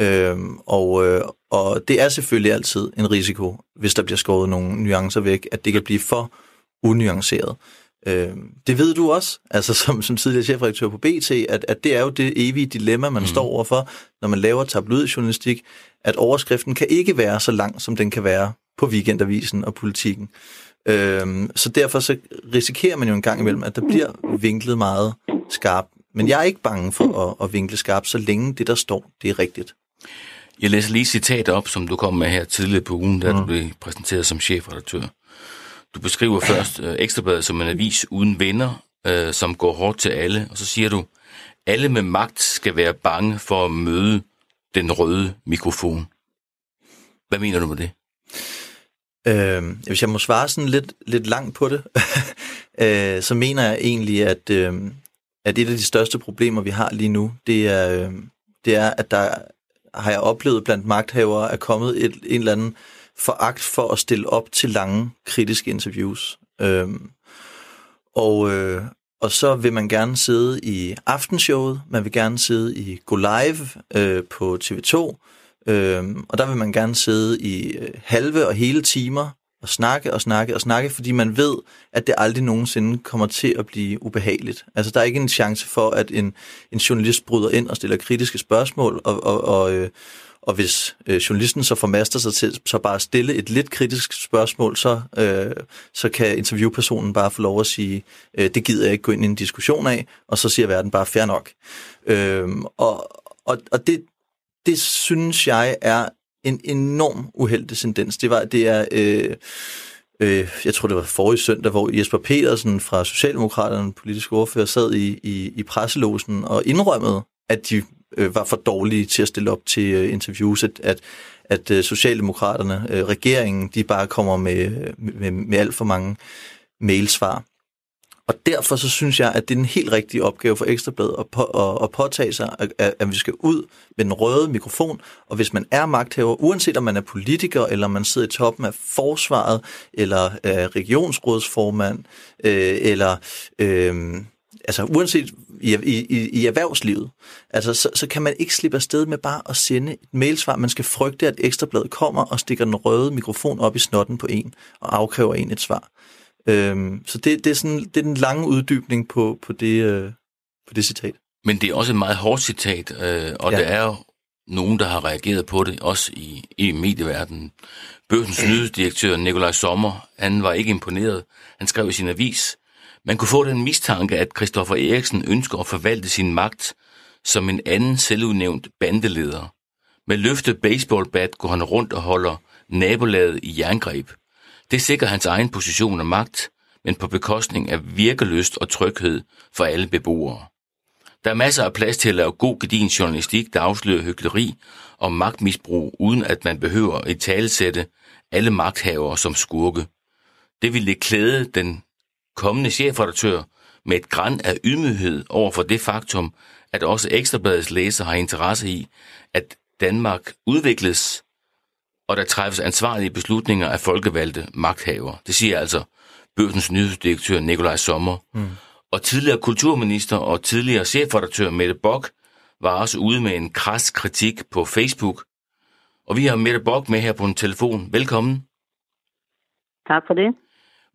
Øhm, og, øh, og det er selvfølgelig altid en risiko, hvis der bliver skåret nogle nuancer væk, at det kan blive for unuanceret. Øhm, det ved du også, altså som, som tidligere chefredaktør på B T, at, at det er jo det evige dilemma, man mm. står overfor, når man laver tabloidjournalistik, at overskriften kan ikke være så lang, som den kan være på Weekendavisen og Politiken. Øhm, så derfor så risikerer man jo en gang imellem, at der bliver vinklet meget skarpt. Men jeg er ikke bange for at, at vinkle skarpt, så længe det, der står, det er rigtigt. Jeg læser lige citater op, som du kom med her tidligere på ugen, da mm. du blev præsenteret som chefredaktør. Du beskriver først øh, Ekstrabladet som en avis uden venner, øh, som går hårdt til alle, og så siger du, alle med magt skal være bange for at møde den røde mikrofon. Hvad mener du med det? Øh, hvis jeg må svare sådan lidt, lidt langt på det, øh, så mener jeg egentlig, at, øh, at et af de største problemer, vi har lige nu, det er, øh, det er at der har jeg oplevet blandt magthavere, er kommet et, en eller anden foragt for at stille op til lange, kritiske interviews. Øh, og, øh, og så vil man gerne sidde i Aftenshowet, man vil gerne sidde i Go Live øh, på T V to, Øhm, og der vil man gerne sidde i øh, halve og hele timer og snakke og snakke og snakke, fordi man ved, at det aldrig nogensinde kommer til at blive ubehageligt. Altså, der er ikke en chance for, at en, en journalist bryder ind og stiller kritiske spørgsmål, og, og, og, øh, og hvis øh, journalisten så formaster sig til så bare stille et lidt kritisk spørgsmål, så, øh, så kan interviewpersonen bare få lov at sige, øh, det gider jeg ikke gå ind i en diskussion af, og så siger verden bare, fair nok. Øhm, og, og, og det... Det synes jeg er en enorm uheldig tendens. Det var, det er, øh, øh, jeg tror det var forrige søndag, hvor Jesper Petersen fra Socialdemokraterne, politisk ordfører, sad i, i, i presselåsen og indrømmede, at de øh, var for dårlige til at stille op til øh, interviews, at, at, at øh, Socialdemokraterne, øh, regeringen, de bare kommer med, med, med alt for mange mailsvar. Og derfor så synes jeg, at det er en helt rigtig opgave for Ekstrabladet at, på, at, at påtage sig, at, at vi skal ud med den røde mikrofon. Og hvis man er magthaver, uanset om man er politiker, eller man sidder i toppen af forsvaret, eller øh, regionsrådsformand, øh, eller øh, altså uanset i, i, i erhvervslivet, altså, så, så kan man ikke slippe afsted med bare at sende et mailsvar. Man skal frygte, at Ekstrabladet kommer og stikker den røde mikrofon op i snotten på en, og afkræver en et svar. Så det, det, er sådan, det er den lange uddybning på, på, det, øh, på det citat. Men det er også et meget hårdt citat, øh, og ja. Der er jo nogen, der har reageret på det, også i, i medieverdenen. Børsens nyhedsdirektør Nikolaj Sommer, han var ikke imponeret. Han skrev i sin avis, man kunne få den mistanke, at Kristoffer Eriksen ønsker at forvalte sin magt som en anden selvudnævnt bandeleder. Med løftet baseballbat går han rundt og holder nabolaget i jerngreb. Det sikrer hans egen position og magt, men på bekostning af virkelyst og tryghed for alle beboere. Der er masser af plads til at lave god gedigen journalistik, der afslører hykleri og magtmisbrug, uden at man behøver at italesætte alle magthavere som skurke. Det ville klæde den kommende chefredaktør med et gran af ydmyghed over for det faktum, at også Ekstrabladets læsere har interesse i, at Danmark udvikles, og der træffes ansvarlige beslutninger af folkevalgte magthavere. Det siger altså Børsens nyhedsdirektør Nikolaj Sommer. Mm. Og tidligere kulturminister og tidligere chefredaktør Mette Bock var også ude med en kras kritik på Facebook. Og vi har Mette Bock med her på en telefon. Velkommen. Tak for det.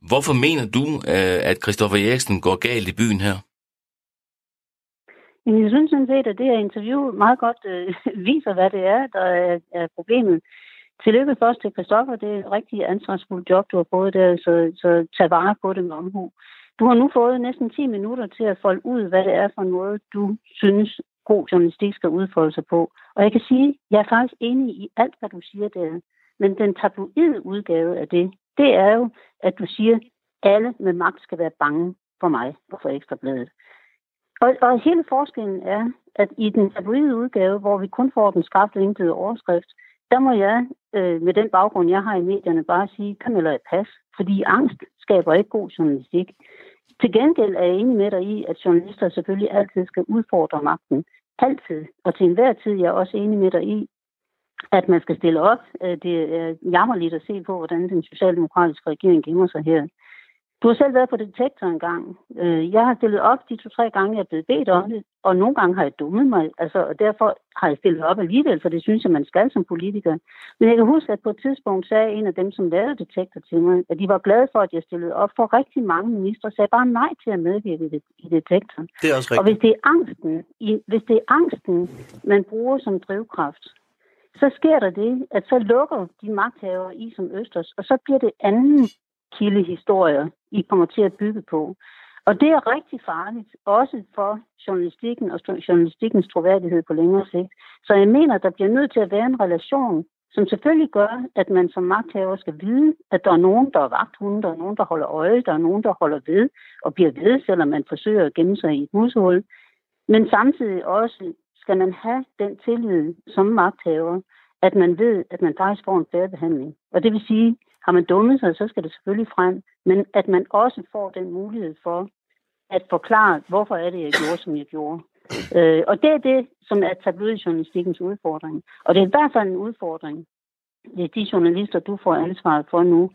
Hvorfor mener du, at Kristoffer Eriksen går galt i byen her? Jeg synes sådan set, at det her interview meget godt øh, viser, hvad det er, der er, er problemet. Tillykke først til Kristoffer. Det er et rigtig ansvarsfuldt job, du har fået der, så, så tag vare på det med omhu. Du har nu fået næsten ti minutter til at folde ud, hvad det er for noget, du synes, god journalistik skal udfolde sig på. Og jeg kan sige, at jeg er faktisk enig i alt, hvad du siger der. Men den tabloide udgave af det, det er jo, at du siger, Alle med magt skal være bange for mig og for Ekstrabladet. Og, og hele forskellen er, at i den tabloide udgave, hvor vi kun får den skarpt linkede overskrift, der må jeg, øh, med den baggrund, jeg har i medierne, bare sige, kan man lade pas, fordi angst skaber ikke god journalistik. Til gengæld er jeg enig med dig i, at journalister selvfølgelig altid skal udfordre magten. Altid. Og til enhver tid jeg er også enig med dig i, at man skal stille op. Det er jammerligt at se på, hvordan den socialdemokratiske regering gemmer sig her. Du har selv været på Detektor en gang. Jeg har stillet op de to-tre gange, jeg er blevet bedt om det, og nogle gange har jeg dummet mig, altså, og derfor har jeg stillet op alligevel, for det synes jeg, man skal som politiker. Men jeg kan huske, at på et tidspunkt sagde en af dem, som lavede Detektor til mig, at de var glade for, at jeg stillede op, for rigtig mange ministre sagde bare nej til at medvirke i Detektor. Det er også rigtigt. Og hvis det er angsten, hvis det er angsten, man bruger som drivkraft, så sker der det, at så lukker de magthavere i som østers, og så bliver det anden kildehistorier, I kommer til at bygge på. Og det er rigtig farligt, også for journalistikken og journalistikkens troværdighed på længere sigt. Så jeg mener, der bliver nødt til at være en relation, som selvfølgelig gør, at man som magthaver skal vide, at der er nogen, der er vagthunde, der er nogen, der holder øje, der er nogen, der holder ved og bliver ved, selvom man forsøger at gemme sig i et mushul. Men samtidig også skal man have den tillid som magthaver, at man ved, at man faktisk får en fair behandling. Og det vil sige, har man dummet sig, så skal det selvfølgelig frem, men at man også får den mulighed for at forklare, hvorfor er det, jeg gjorde, som jeg gjorde. Øh, og det er det, som er tabloidjournalistikkens udfordring. Og det er i hvert fald en udfordring, hvis de journalister, du får ansvaret for nu,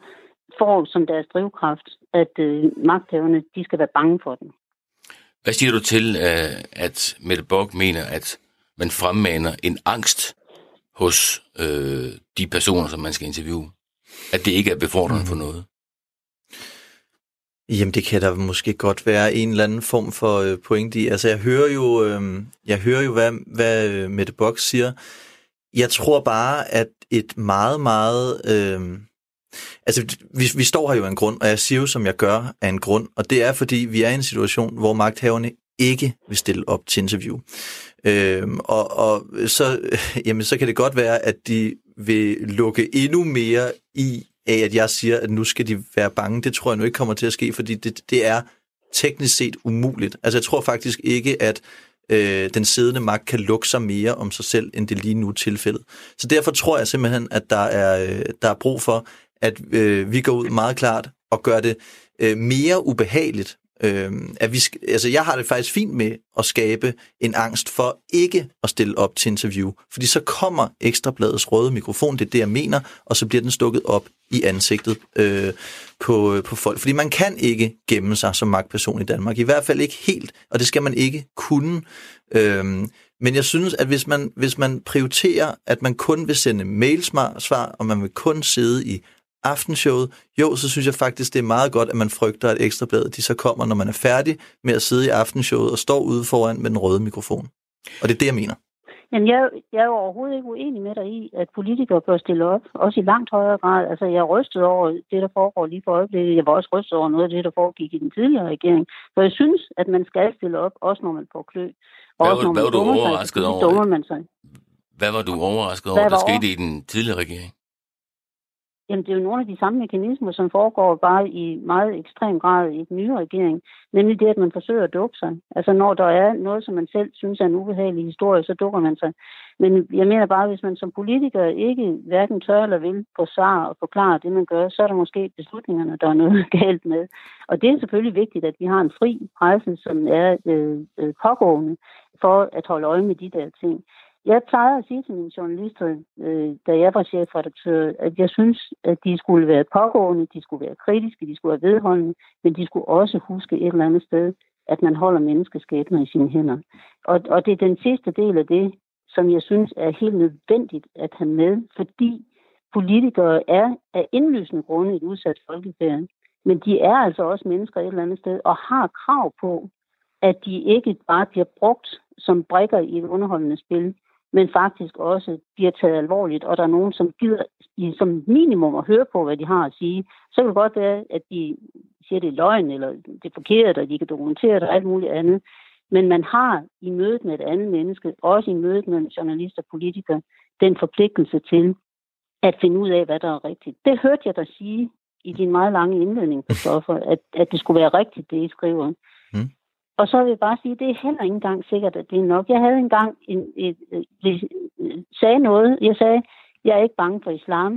får som deres drivkraft, at øh, magthaverne, de skal være bange for den. Hvad siger du til, at Mette Bock mener, at man fremmaner en angst hos øh, de personer, som man skal interviewe? At det ikke er befordrende for noget? Jamen, det kan der måske godt være en eller anden form for øh, pointe i. Altså, jeg hører jo, øh, jeg hører jo hvad, hvad øh, Mette Bock siger. Jeg tror bare, at et meget, meget... Øh, altså, vi, vi står her jo af en grund, og jeg siger jo, som jeg gør, af en grund. Og det er, fordi vi er i en situation, hvor magthaverne ikke vil stille op til interview. Øh, og og så, jamen, så kan det godt være, at de... vil lukke endnu mere i af, at jeg siger, at nu skal de være bange. Det tror jeg nu ikke kommer til at ske, fordi det, det er teknisk set umuligt. Altså jeg tror faktisk ikke, at øh, den siddende magt kan lukke sig mere om sig selv, end det lige nu er tilfældet. Så derfor tror jeg simpelthen, at der er, øh, der er brug for, at øh, vi går ud meget klart og gør det øh, mere ubehageligt. Øh, at vi sk- altså, jeg har det faktisk fint med at skabe en angst for ikke at stille op til interview, fordi så kommer Ekstrabladets røde mikrofon, det er det, jeg mener, og så bliver den stukket op i ansigtet øh, på, på folk. Fordi man kan ikke gemme sig som magtperson i Danmark, i hvert fald ikke helt, og det skal man ikke kunne. Øh, men jeg synes, at hvis man, hvis man prioriterer, at man kun vil sende mailsvar, og man vil kun sidde i Aftenshowet, jo, så synes jeg faktisk, det er meget godt, at man frygter, at Ekstrabladet de så kommer, når man er færdig med at sidde i Aftenshowet og står ude foran med den røde mikrofon. Og det er det, jeg mener. Jamen, jeg, jeg er overhovedet ikke uenig med dig i, at politikere bør stille op, også i langt højere grad. Altså, jeg rystede over det, der foregår lige for øjeblikket. Jeg var også rystet over noget af det, der foregik i den tidligere regering. For jeg synes, at man skal stille op, også når man får klø. Hvad, også, når hvad, man var sig, overrasket over? Hvad var du overrasket over, hvad der skete over? I den tidligere regering? Jamen, det er jo nogle af de samme mekanismer, som foregår bare i meget ekstrem grad i den nye regering. Nemlig det, at man forsøger at dukke sig. Altså, når der er noget, som man selv synes er en ubehagelig historie, så dukker man sig. Men jeg mener bare, hvis man som politiker ikke hverken tør eller vil forsvare og forklare det, man gør, så er der måske beslutningerne, der er noget galt med. Og det er selvfølgelig vigtigt, at vi har en fri presse, som er øh, øh, pågående for at holde øje med de der ting. Jeg plejer at sige til mine journalister, øh, da jeg var chefredaktør, at jeg synes, at de skulle være pågående, de skulle være kritiske, de skulle være vedholdende, men de skulle også huske et eller andet sted, at man holder menneskeskæbner i sine hænder. Og, og det er den sidste del af det, som jeg synes er helt nødvendigt at have med, fordi politikere er af indlysende grunde et udsat folkefærd, men de er altså også mennesker et eller andet sted og har krav på, at de ikke bare bliver brugt som brikker i et underholdende spil, men faktisk også bliver taget alvorligt, og der er nogen, som gider som minimum at høre på, hvad de har at sige. Så kan det godt være, at de siger, det er løgn, eller det er forkert, og de kan dokumentere det, og alt muligt andet. Men man har i mødet med et andet menneske, også i mødet med journalister og politikere, den forpligtelse til at finde ud af, hvad der er rigtigt. Det hørte jeg dig sige i din meget lange indledning, Kristoffer, at, at det skulle være rigtigt, det I skriver. Mm. Og så vil jeg bare sige, at det er heller ikke engang sikkert, at det er nok. Jeg havde engang en, en, en, en, en, sagde noget. Jeg sagde, jeg er ikke bange for islam,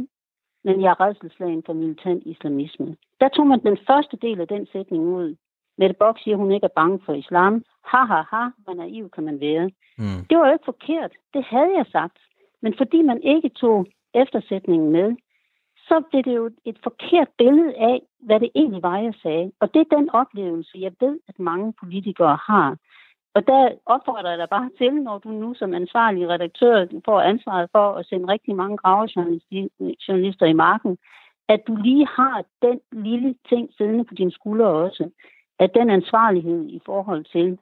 men jeg er rædselsslagen for militant islamisme. Der tog man den første del af den sætning ud. Mette Bock siger, hun ikke er bange for islam. Ha, ha, ha, hvor naiv kan man være. Mm. Det var jo ikke forkert. Det havde jeg sagt. Men fordi man ikke tog eftersætningen med, så blev det jo et forkert billede af, hvad det egentlig var, jeg sagde. Og det er den oplevelse, jeg ved, at mange politikere har. Og der opfordrer jeg dig bare til, når du nu som ansvarlig redaktør får ansvaret for at sende rigtig mange gravejournalister i marken, at du lige har den lille ting siddende på dine skuldre også. At den ansvarlighed i forhold til,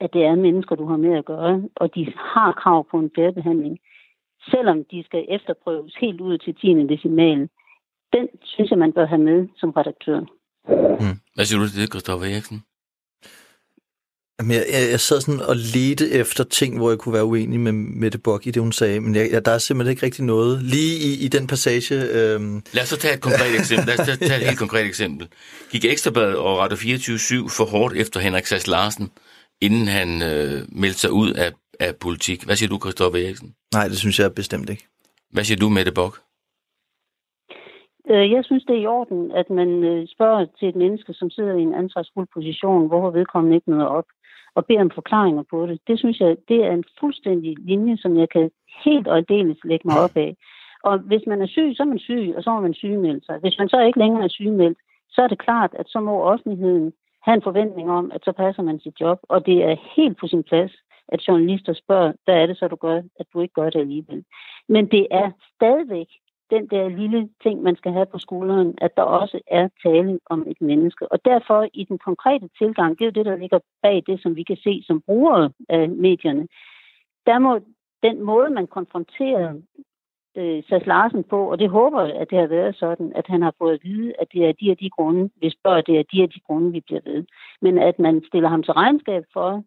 at det er mennesker, du har med at gøre, og de har krav på en bedre behandling, selvom de skal efterprøves helt ud til tiende decimal, den synes jeg, man bør have med som redaktør. Hmm. Hvad siger du til det, Kristoffer Eriksen? Jamen, jeg, jeg, jeg sad sådan og ledte efter ting, hvor jeg kunne være uenig med Mette Bock i det, hun sagde, men jeg, der er simpelthen ikke rigtig noget. Lige i, i den passage... Øhm... Lad os så tage et konkret eksempel. Lad os tage et ja. helt konkret eksempel. Gik Ekstrabladet og Radio fireogtyve syv for hårdt efter Henrik Sass Larsen, inden han øh, meldte sig ud af, af politik? Hvad siger du, Kristoffer Eriksen? Nej, det synes jeg bestemt ikke. Hvad siger du, Mette Bock? Jeg synes, det er i orden, at man spørger til et menneske, som sidder i en ansvarsfuld position, hvorfor vedkommende ikke møder op, og beder om forklaringer på det. Det synes jeg, det er en fuldstændig linje, som jeg kan helt og aldeles lægge mig op af. Og hvis man er syg, så er man syg, og så må man sygemeldt sig. Hvis man så ikke længere er sygemeldt, så er det klart, at så må offentligheden have en forventning om, at så passer man sit job, og det er helt på sin plads, at journalister spørger, hvad er det så, du gør, at du ikke gør det alligevel. Men det er stadigvæk den der lille ting, man skal have på skulderen, at der også er tale om et menneske. Og derfor i den konkrete tilgang, det er jo det, der ligger bag det, som vi kan se som brugere af medierne, der må den måde, man konfronterer øh, Sass Larsen på, og det håber jeg, at det har været sådan, at han har fået at vide, at det er de og de grunde, vi spørger, det er de og de grunde, vi bliver ved. Men at man stiller ham til regnskab for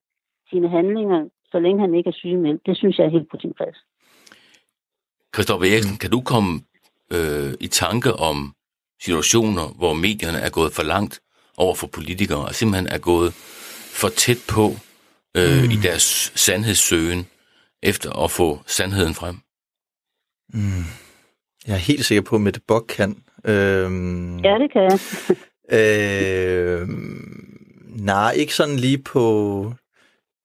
sine handlinger, så længe han ikke er sygemeldt, det synes jeg er helt på sin plads. Kristoffer Eriksen, kan du komme øh, i tanke om situationer, hvor medierne er gået for langt over for politikere, og simpelthen er gået for tæt på øh, mm. i deres sandhedssøgen, efter at få sandheden frem? Mm. Jeg er helt sikker på, at Mette Bock kan. Øhm, ja, det kan jeg. øh, nej, ikke sådan lige på...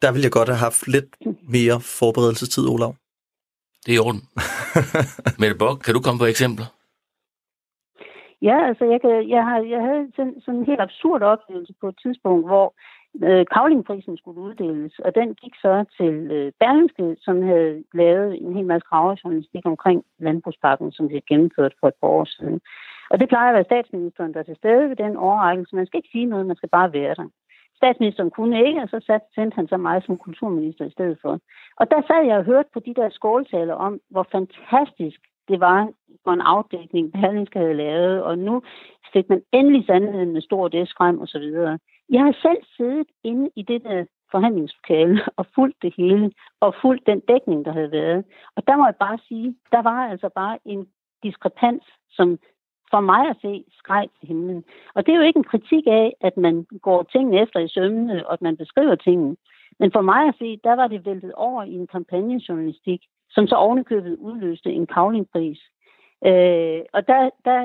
Der ville jeg godt have haft lidt mere forberedelsestid, Olav. Det er i orden. Mette Bock, kan du komme på eksempler? Ja, altså jeg, kan, jeg, har, jeg havde sådan, sådan en helt absurd oplevelse på et tidspunkt, hvor øh, Kavlingprisen skulle uddeles, og den gik så til øh, Berlingske, som havde lavet en hel masse gravejournalistik omkring landbrugspakken, som blev gennemført for et par år siden. Og det plejer at være statsministeren, der er til stede ved den overrækkelse. Man skal ikke sige noget, man skal bare være der. Statsministeren kunne ikke, og så sat, sendte han så mig som kulturminister i stedet for. Og der sad jeg og hørte på de der skåltaler om, hvor fantastisk det var, hvor en afdækning Berlingske havde lavet, og nu fik man endelig sandheden med stor des frem og så videre. Jeg har selv siddet inde i det der forhandlingslokale og fulgt det hele, og fulgt den dækning, der havde været. Og der må jeg bare sige, der var altså bare en diskrepans, som... for mig at se skreg til himlen. Og det er jo ikke en kritik af, at man går tingene efter i sømmene, og at man beskriver tingene. Men for mig at se, der var det væltet over i en kampagnejournalistik, som så ovenikøbet udløste en Kavlingpris. Øh, og der, der,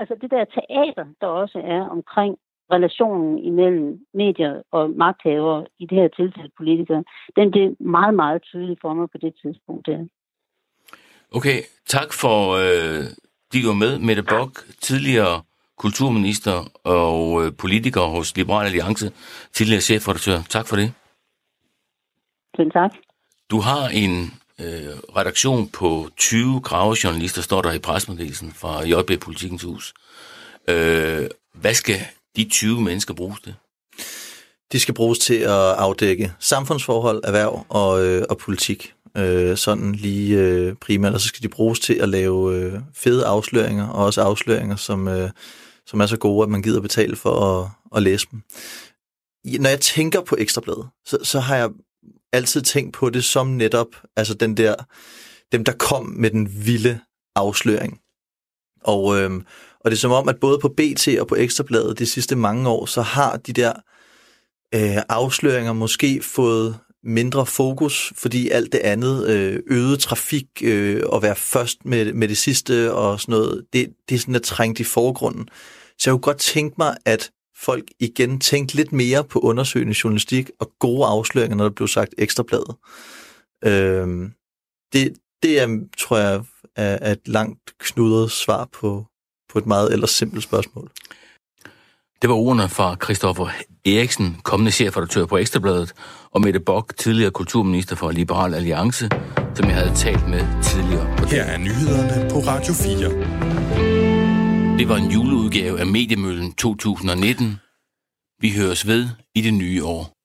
altså det der teater, der også er omkring relationen imellem medier og magthavere, i det her tilfælde politikere, den blev meget, meget tydelig for mig på det tidspunkt der. Okay, tak for... Øh... De var med, Mette Bock, tidligere kulturminister og øh, politiker hos Liberal Alliance, tidligere chefredaktør. Tak for det. Selv tak. Du har en øh, redaktion på tyve gravejournalister, står der i pressemeddelelsen fra J B Politikens Hus. Øh, hvad skal de tyve mennesker bruges til? De skal bruges til at afdække samfundsforhold, erhverv og, øh, og politik. Øh, sådan lige øh, primært, og så skal de bruges til at lave øh, fede afsløringer, og også afsløringer, som, øh, som er så gode, at man gider betale for at, at læse dem. Når jeg tænker på Ekstrabladet, så, så har jeg altid tænkt på det som netop, altså den der, dem der kom med den vilde afsløring. Og, øh, Og det er som om, at både på B T og på Ekstrabladet de sidste mange år, så har de der øh, afsløringer måske fået mindre fokus, fordi alt det andet, øh, øget trafik øh, og være først med, med det sidste og sådan noget, det, det er sådan at trængt i forgrunden. Så jeg kunne godt tænke mig, at folk igen tænkte lidt mere på undersøgende journalistik og gode afsløringer, når der blev sagt Ekstrabladet. Øh, det, det er, tror jeg, er et langt knudret svar på, på et meget ellers simpelt spørgsmål. Det var ordene fra Kristoffer Eriksen, kommende chefredaktør på Ekstrabladet, og Mette Bock, tidligere kulturminister for Liberal Alliance, som jeg havde talt med tidligere. Her er nyhederne på Radio fire. Det var en juleudgave af Mediemøllen to tusind nitten. Vi høres ved i det nye år.